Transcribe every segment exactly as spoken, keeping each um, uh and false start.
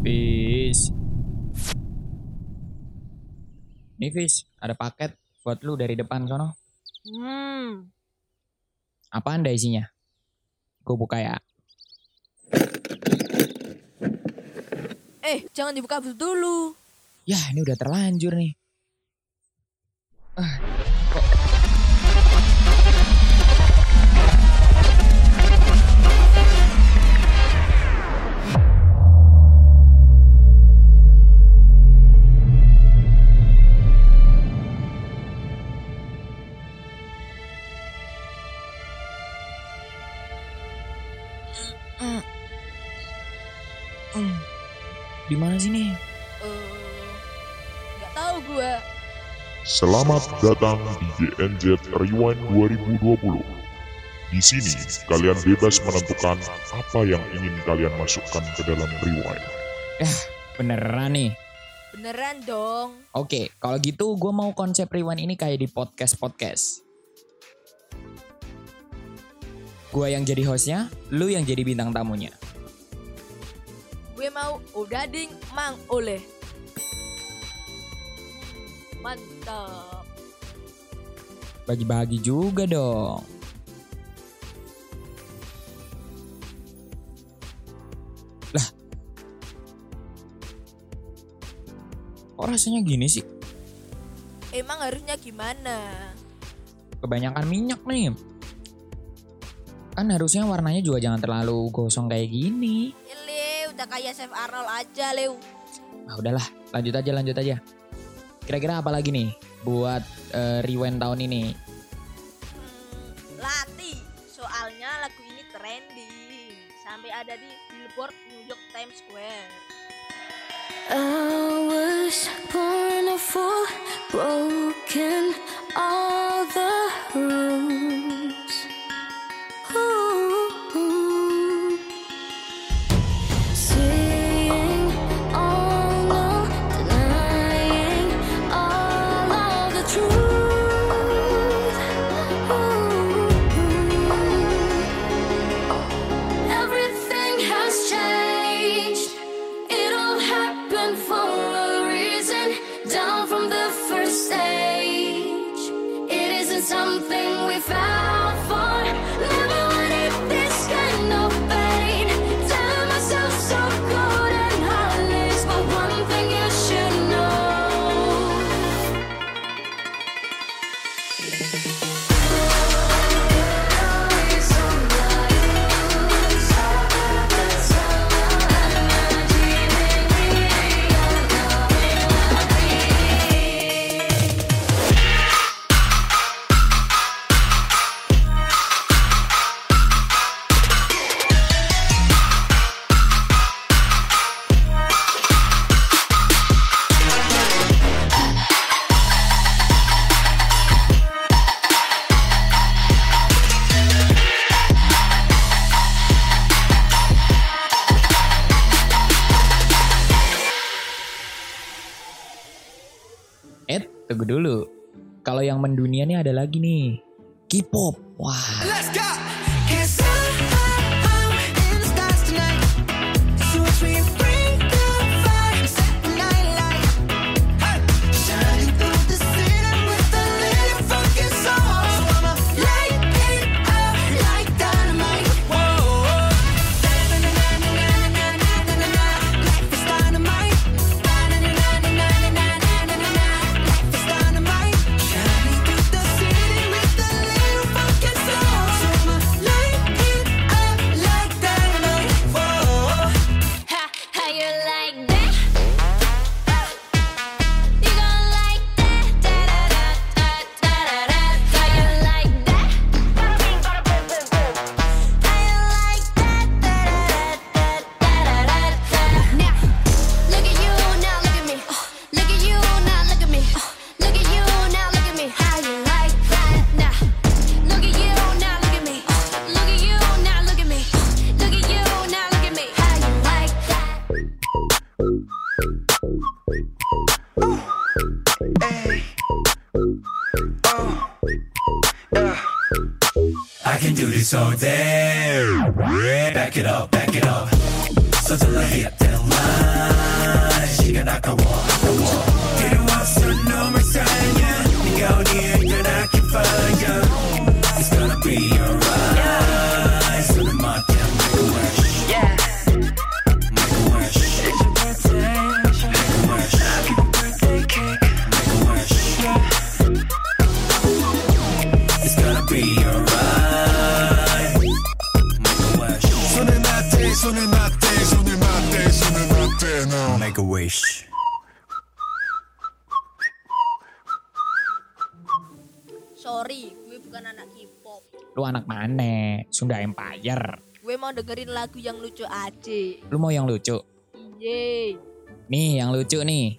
Fish. Nih Fish, ada paket buat lu dari depan sono. Hmm. Apaan dah isinya? Gue buka ya. Eh, jangan dibuka dulu. Ya, ini udah terlanjur nih. Ah, kok. Mm. Mm. Di mana sih nih? Nggak uh, tahu gue. Selamat datang di J N J Rewind dua ribu dua puluh. Di sini kalian bebas menentukan apa yang ingin kalian masukkan ke dalam Rewind. Eh, beneran nih? Beneran dong. Oke, kalau gitu gue mau konsep Rewind ini kayak di podcast-podcast. Gue yang jadi hostnya, lu yang jadi bintang tamunya. Gue mau udah ding mang oleh. Mantap. Bagi-bagi juga dong. Lah. Kok rasanya gini sih? Emang harusnya gimana? Kebanyakan minyak nih. Kan harusnya warnanya juga jangan terlalu gosong kayak gini. Leu, udah kayak Chef Arnold aja, Leu. Nah, udahlah, lanjut aja, lanjut aja. Kira-kira apa lagi nih buat uh, rewind tahun ini? Hmm, latih, soalnya lagu ini trending sampai ada di Billboard New York Times Square. I was born a fool, broken all the rules. Ooh, ooh. Eh, tunggu dulu. Kalau yang mendunia nih ada lagi nih. K-pop. Wah. Let's go. So there, back it up, back it up. So till I hit that line. Sorry, gue bukan anak K-pop. Lu anak mana? Sunda Empire. Gue mau dengerin lagu yang lucu aja. Lu mau yang lucu? Iya. Nih yang lucu nih.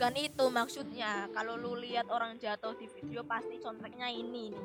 Bukan itu maksudnya. Kalau lu lihat orang jatuh di video pasti soundtracknya ini nih.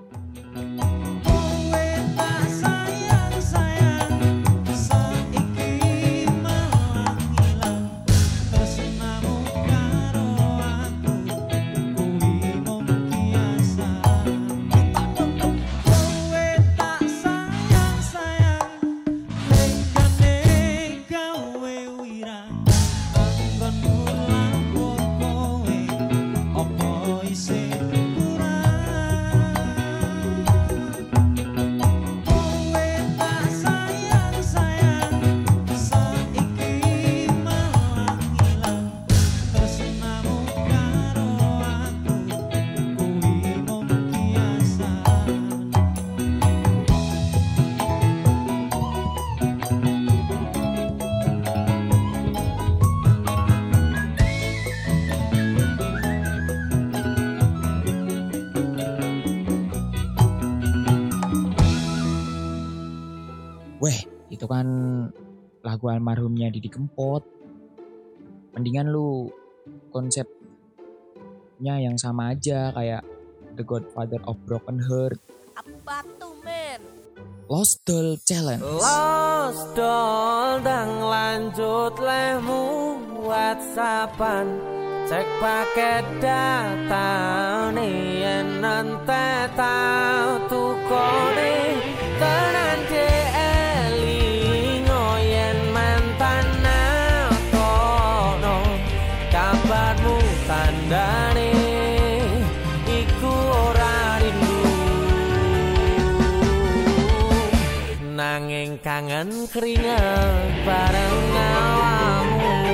Itu kan lagu almarhumnya Didi Kempot. Mendingan lu konsepnya yang sama aja kayak The Godfather of Broken Heart. Apa tuh men? Lost Doll Challenge. Lost Doll dang lanjut lehmu WhatsAppan. Cek paket data nih nanti tau tukone tenan D M. Tandane iku ora rindu nanging kangen keringet bareng ngawamu. Aku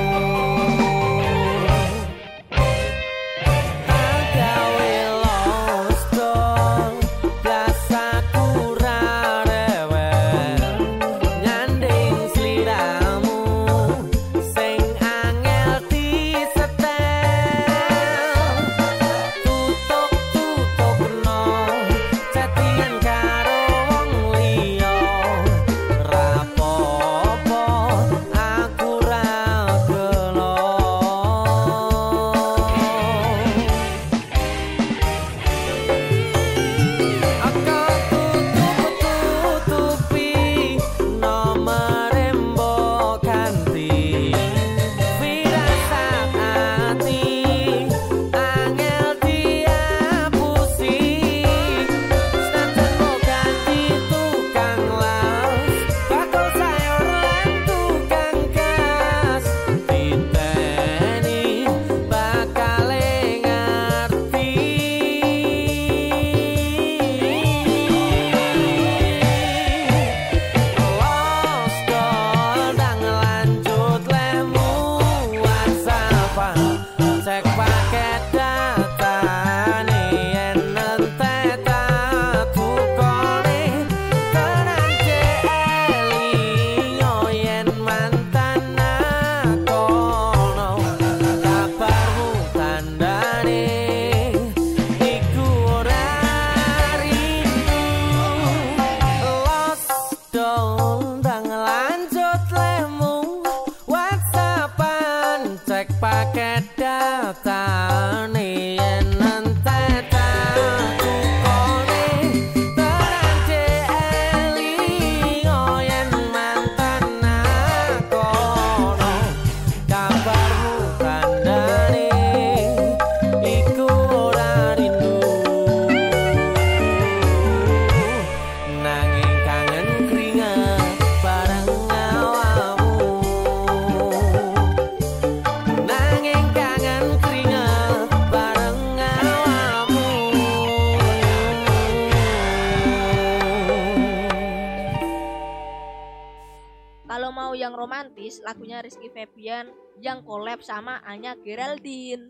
Romantis, lagunya Rizky Febian yang collab sama Anya Geraldine.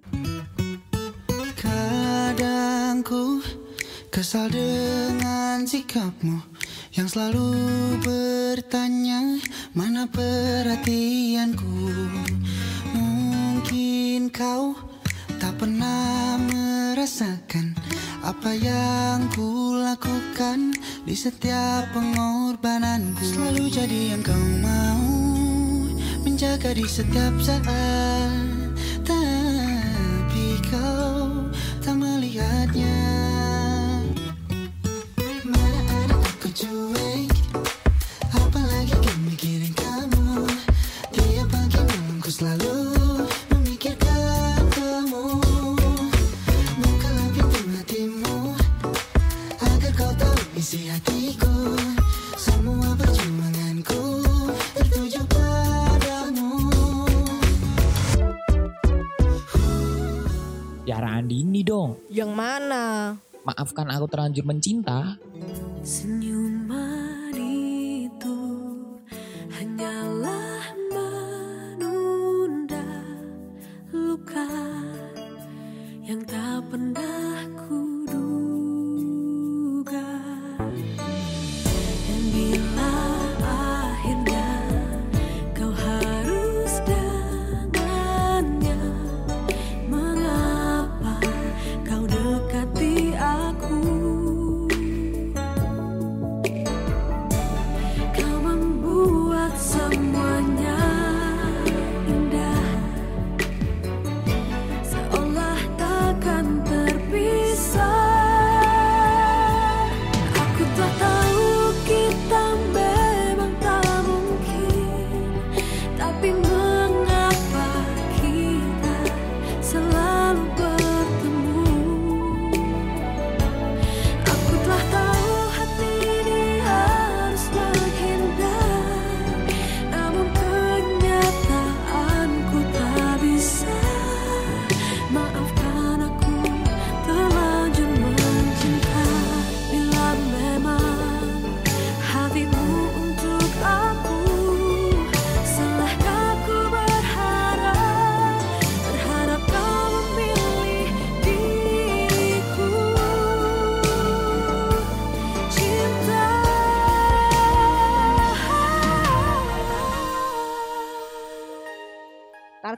Kadang ku kesal dengan sikapmu yang selalu bertanya mana perhatianku. Mungkin kau tak pernah merasakan apa yang ku lakukan di setiap pengorbananku. Selalu jadi yang kau mau, menjaga di setiap saat, tapi kau tak melihatnya. Mana ada aku cuek, apalagi kan mikirin kamu. Tiap pagi malam ku selalu memikirkan kamu. Buka pintu hatimu agar kau tahu isi hatiku. Semua perjuanganku tertuju ini dong. Yang mana? Maafkan aku terlanjur mencinta. Senyuman itu hanyalah menunda luka yang tak pernah kuduga. Dan bila akhirnya kau harus dengannya,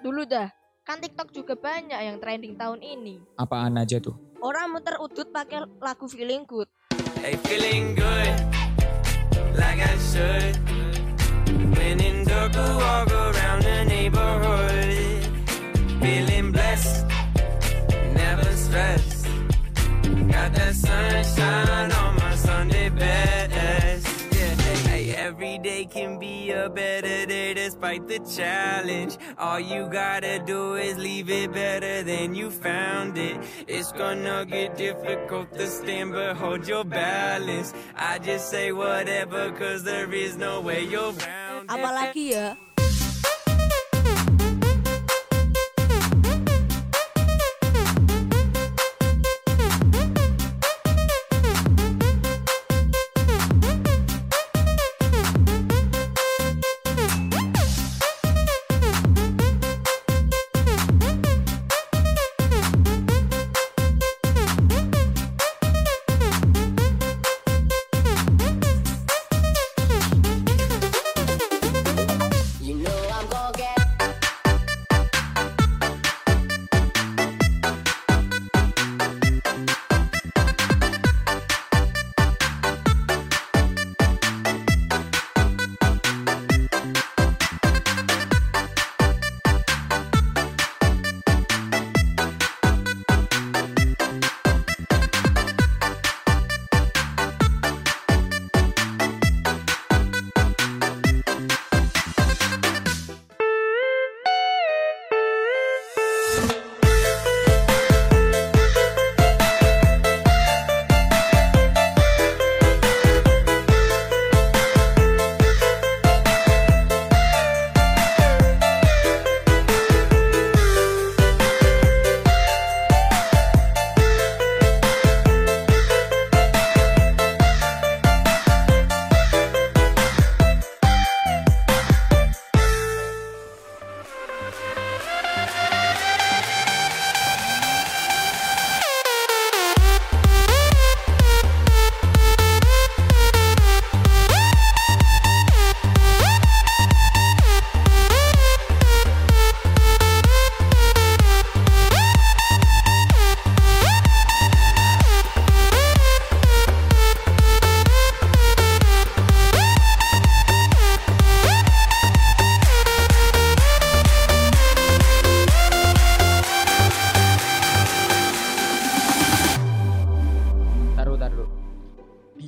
dulu dah. Kan TikTok juga banyak yang trending tahun ini. Apaan aja tuh? Orang muter udut pakai lagu Feeling Good. Hey, feeling good like I should. When in dark I walk around the neighborhood. Feeling blessed, never stressed. Got that sunshine on my Sunday best. Every day can be a better day despite the challenge. All you gotta do is leave it better than you found it. It's gonna get difficult to stand but hold your balance. I just say whatever cause there is no way you're round. Apalagi ya?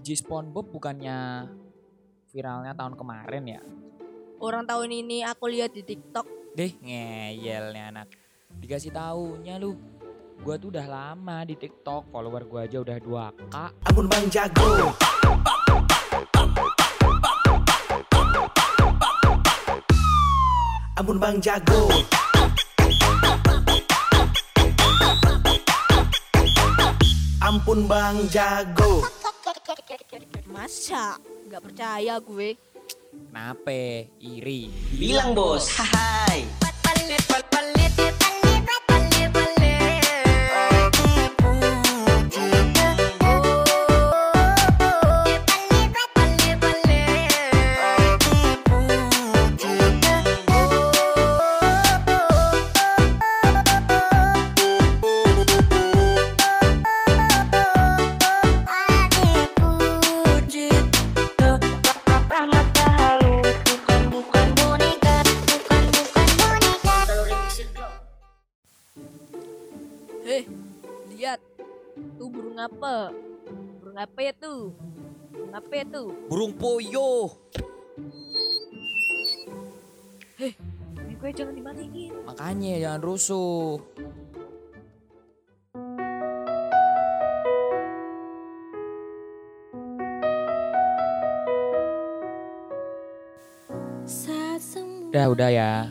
D J SpongeBob bukannya viralnya tahun kemarin ya? Orang tahun ini aku lihat di TikTok. Deh ngeyel nih anak. Dikasih taunya lu. Gua tuh udah lama di TikTok, follower gua aja udah dua k. Ampun Bang Jago. Ampun Bang Jago. Ampun Bang Jago. Masa gak percaya gue? Kenapa? Iri. Bilang bos. Hai. Apa? Burung apa ya tuh? Burung apa ya tuh? Burung puyuh. Heh, ini gue jangan dimatiin. Makanya jangan rusuh. Udah, udah ya.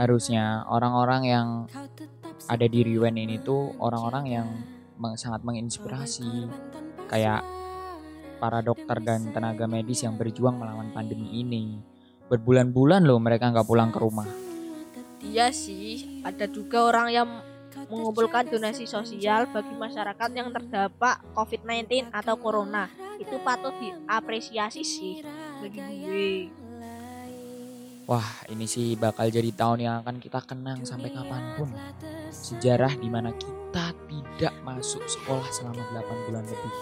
Harusnya orang-orang yang ada di Rewind ini tuh orang-orang yang sangat menginspirasi, kayak para dokter dan tenaga medis yang berjuang melawan pandemi ini. Berbulan-bulan loh mereka gak pulang ke rumah. Iya sih, ada juga orang yang mengumpulkan donasi sosial bagi masyarakat yang terdampak covid sembilan belas atau corona. Itu patut diapresiasi sih bagi gue. Wah, ini sih bakal jadi tahun yang akan kita kenang sampai kapanpun. Sejarah di mana kita tidak masuk sekolah selama delapan bulan lebih.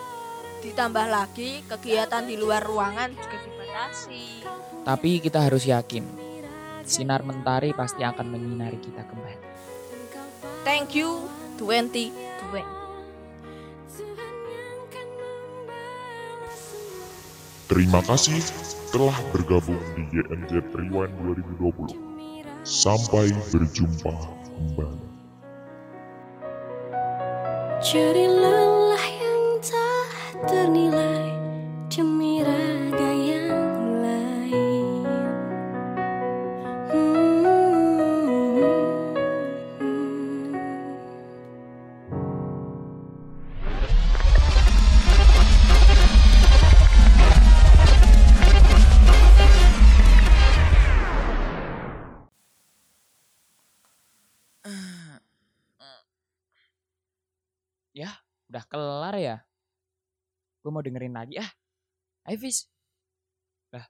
Ditambah lagi, kegiatan di luar ruangan juga dibatasi. Tapi kita harus yakin, sinar mentari pasti akan menyinari kita kembali. Thank you dua ribu dua puluh. Terima kasih telah bergabung di J N Z Rewind dua ribu dua puluh. Sampai berjumpa kembali. Jadi lelah yang tak ternilai demi raga yang lain. Hmm, hmm, hmm. Ya, udah kelar ya. Gue mau dengerin lagi ah. Ayo Fis. Lah.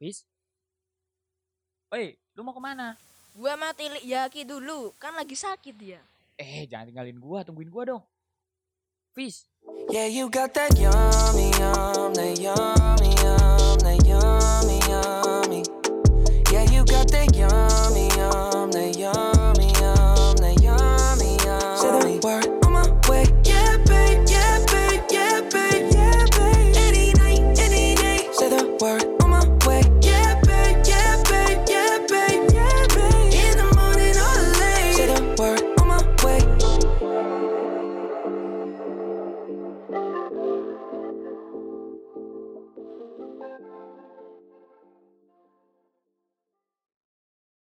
Fis. Woi, lu mau kemana? Gue mau tilik Yaki dulu, kan lagi sakit dia. Eh, jangan tinggalin gue, tungguin gue dong. Fis. Yeah, you got that yummy yum, that yummy yum, that yummy yummy. Yeah, you got that yummy yum, that yummy.